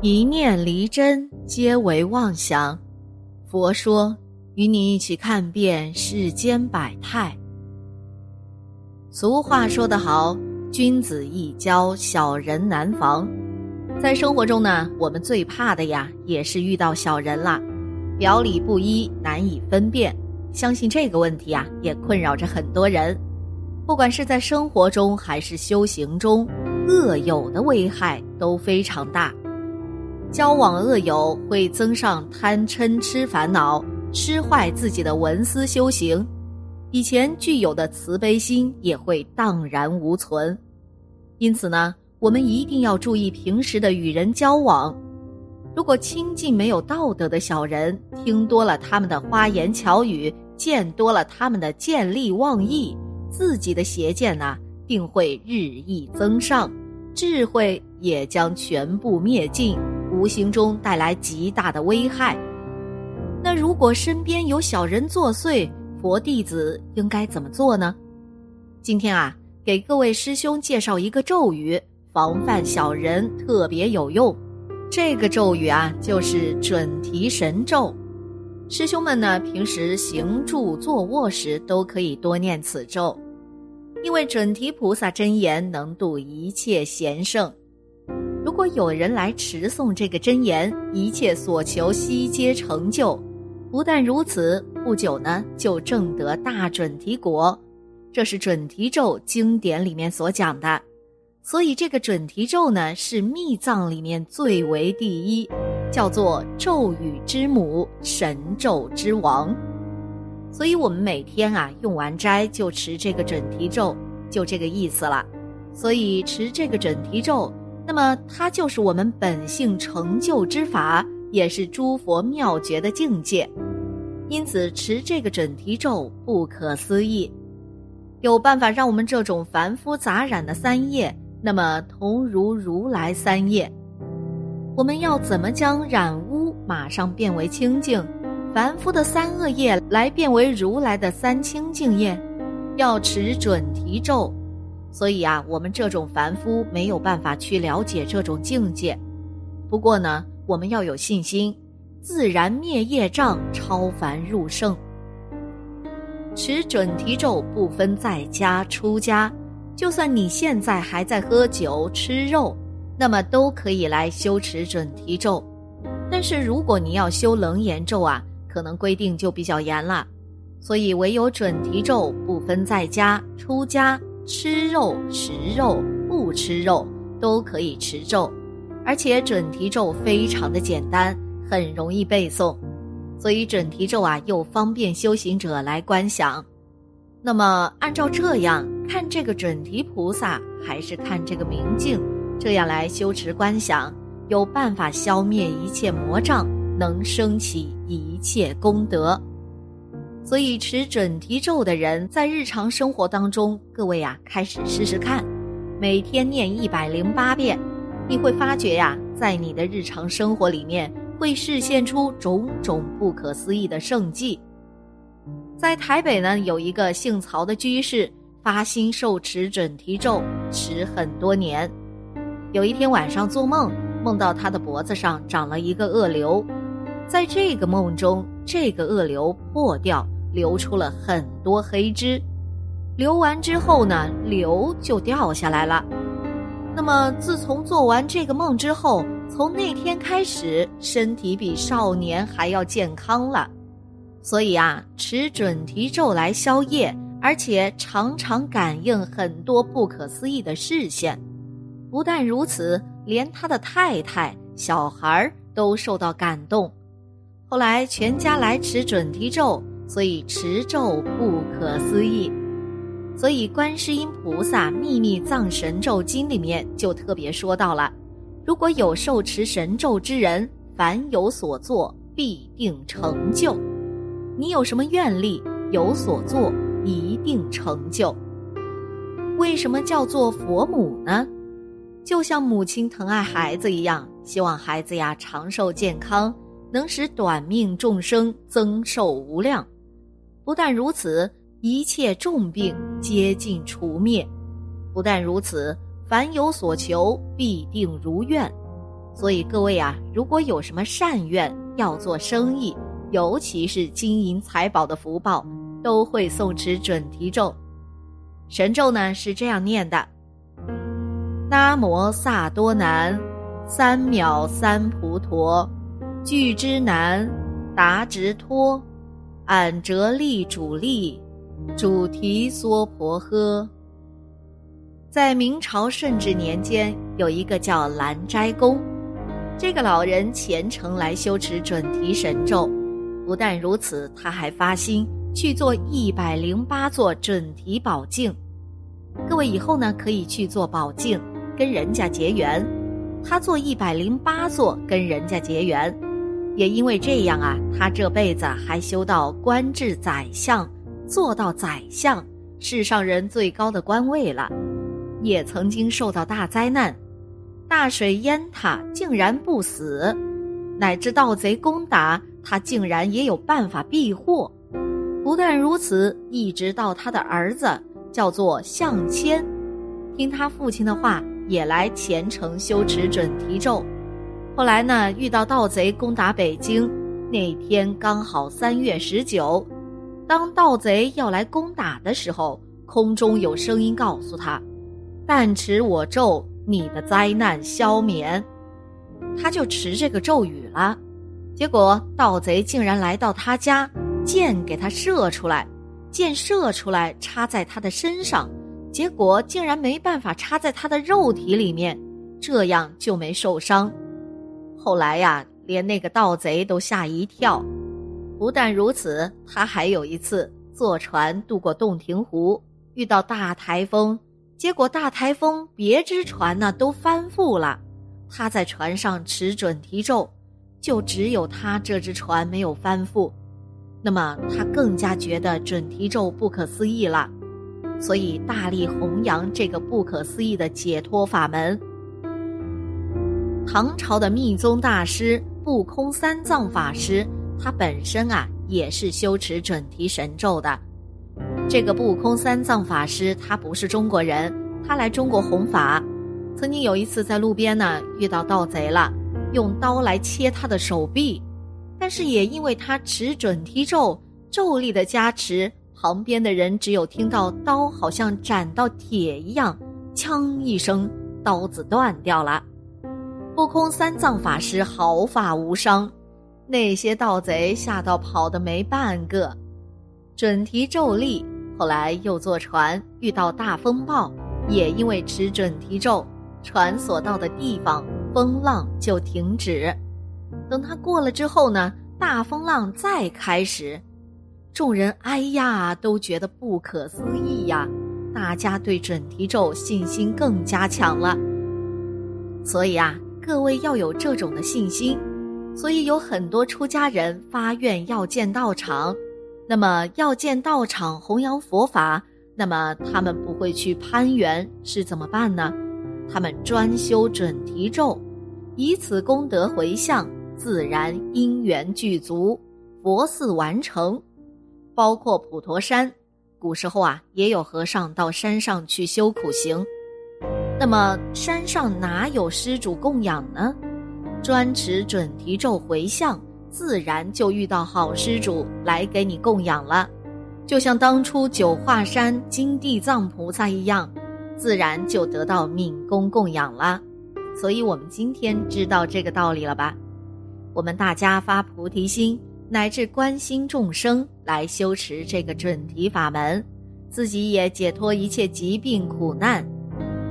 一念离真，皆为妄想。佛说，与你一起看遍世间百态。俗话说得好，君子易交，小人难防。在生活中呢，我们最怕的呀，也是遇到小人啦，表里不一，难以分辨。相信这个问题啊，也困扰着很多人。不管是在生活中还是修行中，恶友的危害都非常大。交往恶友会增上贪嗔痴烦恼，吃坏自己的文思修行，以前具有的慈悲心也会荡然无存。因此呢，我们一定要注意平时的与人交往。如果亲近没有道德的小人，听多了他们的花言巧语，见多了他们的见利忘义，自己的邪见呢，定会日益增上，智慧也将全部灭尽，无形中带来极大的危害。那如果身边有小人作祟，佛弟子应该怎么做呢？今天啊，给各位师兄介绍一个咒语，防范小人特别有用。这个咒语啊，就是准提神咒。师兄们呢，平时行住坐卧时都可以多念此咒，因为准提菩萨真言能度一切贤圣。如果有人来持诵这个真言，一切所求悉皆成就。不但如此，不久呢，就证得大准提果。这是准提咒经典里面所讲的。所以这个准提咒呢，是密藏里面最为第一，叫做咒语之母，神咒之王。所以我们每天啊，用完斋就持这个准提咒，就这个意思了。所以持这个准提咒，那么它就是我们本性成就之法，也是诸佛妙觉的境界。因此持这个准提咒不可思议，有办法让我们这种凡夫杂染的三业，那么同如如来三业。我们要怎么将染污马上变为清净，凡夫的三恶业来变为如来的三清净业？要持准提咒。所以啊，我们这种凡夫没有办法去了解这种境界。不过呢，我们要有信心，自然灭业障，超凡入圣。持准提咒不分在家出家，就算你现在还在喝酒吃肉，那么都可以来修持准提咒。但是如果你要修楞严咒啊，可能规定就比较严了。所以唯有准提咒不分在家出家，吃肉食肉不吃肉都可以持咒。而且准提咒非常的简单，很容易背诵。所以准提咒啊，又方便修行者来观想。那么按照这样看这个准提菩萨，还是看这个明镜，这样来修持观想，有办法消灭一切魔障，能升起一切功德。所以持准提咒的人在日常生活当中，各位啊，开始试试看，每天念108遍，你会发觉呀，在你的日常生活里面会示现出种种不可思议的圣迹。在台北呢，有一个姓曹的居士发心受持准提咒，持很多年。有一天晚上做梦，梦到他的脖子上长了一个恶瘤，在这个梦中，这个恶瘤破掉，流出了很多黑汁。流完之后呢，瘤就掉下来了。那么自从做完这个梦之后，从那天开始，身体比少年还要健康了。所以啊，持准提咒来消业，而且常常感应很多不可思议的视线。不但如此，连他的太太、小孩都受到感动。后来全家来持准提咒，所以持咒不可思议。所以观世音菩萨秘密藏神咒经里面就特别说到了，如果有受持神咒之人，凡有所作必定成就。你有什么愿力，有所作一定成就。为什么叫做佛母呢？就像母亲疼爱孩子一样，希望孩子呀长寿健康，能使短命众生增寿无量。不但如此，一切重病皆尽除灭。不但如此，凡有所求必定如愿。所以各位啊，如果有什么善愿要做生意，尤其是金银财宝的福报，都会诵持准提咒。神咒呢是这样念的：那摩萨多南，三藐三菩陀，俱胝南，达直托，俺折利主利，主提娑婆诃。在明朝顺治年间，有一个叫蓝斋公，这个老人虔诚来修持准提神咒。不但如此，他还发心去做108座准提宝镜。各位以后呢，可以去做宝镜，跟人家结缘。他做108座，跟人家结缘。也因为这样啊，他这辈子还修到官至宰相，做到宰相，世上人最高的官位了。也曾经受到大灾难，大水淹他竟然不死，乃至盗贼攻打他竟然也有办法避祸。不但如此，一直到他的儿子叫做向谦，听他父亲的话，也来虔诚修持准提咒。后来呢，遇到盗贼攻打北京，那天刚好3月19，当盗贼要来攻打的时候，空中有声音告诉他：但持我咒，你的灾难消免。他就持这个咒语了，结果盗贼竟然来到他家，箭给他射出来，箭射出来插在他的身上，结果竟然没办法插在他的肉体里面，这样就没受伤。后来呀，连那个盗贼都吓一跳。不但如此，他还有一次坐船渡过洞庭湖，遇到大台风，结果大台风别只船呢都翻覆了，他在船上持准提咒，就只有他这只船没有翻覆。那么他更加觉得准提咒不可思议了，所以大力弘扬这个不可思议的解脱法门。唐朝的密宗大师不空三藏法师，他本身啊也是修持准提神咒的。这个不空三藏法师他不是中国人，他来中国弘法。曾经有一次在路边呢遇到盗贼了，用刀来切他的手臂，但是也因为他持准提咒，咒力的加持，旁边的人只有听到刀好像斩到铁一样，锵一声，刀子断掉了。不空三藏法师毫发无伤，那些盗贼吓到跑得没半个。准提咒力，后来又坐船遇到大风暴，也因为持准提咒，船所到的地方风浪就停止。等他过了之后呢，大风浪再开始，众人哎呀都觉得不可思议呀，大家对准提咒信心更加强了。所以啊，各位要有这种的信心。所以有很多出家人发愿要建道场，那么要建道场弘扬佛法，那么他们不会去攀援，是怎么办呢？他们专修准提咒，以此功德回向，自然因缘具足，佛寺完成。包括普陀山，古时候啊也有和尚到山上去修苦行，那么山上哪有施主供养呢？专持准提咒回向，自然就遇到好施主来给你供养了。就像当初九华山金地藏菩萨一样，自然就得到敏公供养了。所以我们今天知道这个道理了吧？我们大家发菩提心，乃至关心众生，来修持这个准提法门，自己也解脱一切疾病苦难。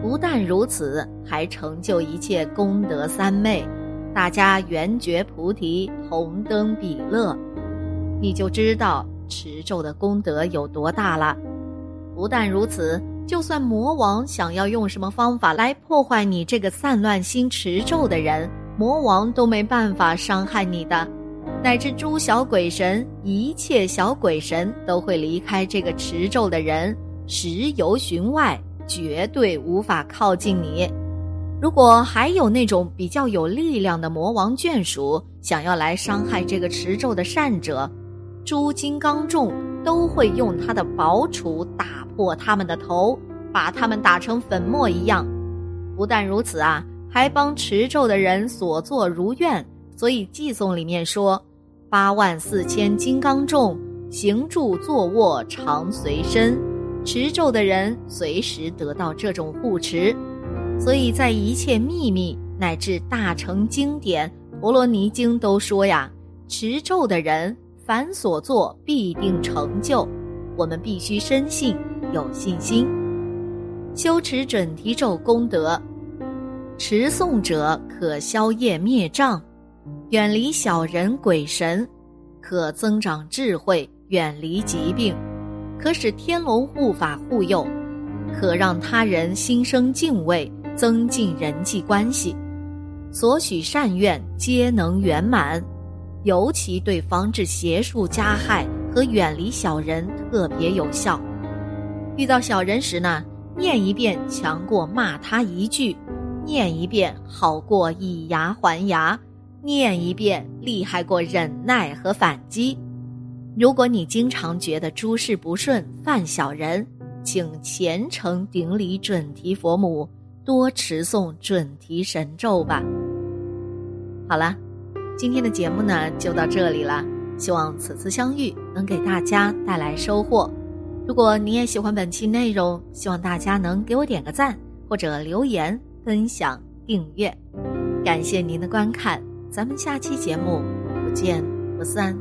不但如此，还成就一切功德三昧，大家圆觉菩提，同登彼乐。你就知道持咒的功德有多大了。不但如此，就算魔王想要用什么方法来破坏你这个散乱心持咒的人，魔王都没办法伤害你的。乃至诸小鬼神，一切小鬼神都会离开这个持咒的人，十游寻外，绝对无法靠近你。如果还有那种比较有力量的魔王眷属想要来伤害这个持咒的善者，诸金刚众都会用他的宝杵打破他们的头，把他们打成粉末一样。不但如此啊，还帮持咒的人所作如愿，所以祭颂里面说：84000金刚众，行住坐卧常随身。持咒的人随时得到这种护持，所以在一切秘密乃至大乘经典婆罗尼经都说呀，持咒的人凡所作必定成就。我们必须深信，有信心修持准提咒功德。持诵者可消业灭障，远离小人鬼神，可增长智慧，远离疾病，可使天龙护法护佑，可让他人心生敬畏，增进人际关系，所许善愿皆能圆满。尤其对防治邪术加害和远离小人特别有效。遇到小人时呢，念一遍强过骂他一句，念一遍好过以牙还牙，念一遍厉害过忍耐和反击。如果你经常觉得诸事不顺，犯小人，请虔诚顶礼准提佛母，多持诵准提神咒吧。好了，今天的节目呢就到这里了，希望此次相遇能给大家带来收获。如果你也喜欢本期内容，希望大家能给我点个赞，或者留言、分享、订阅。感谢您的观看，咱们下期节目不见不散。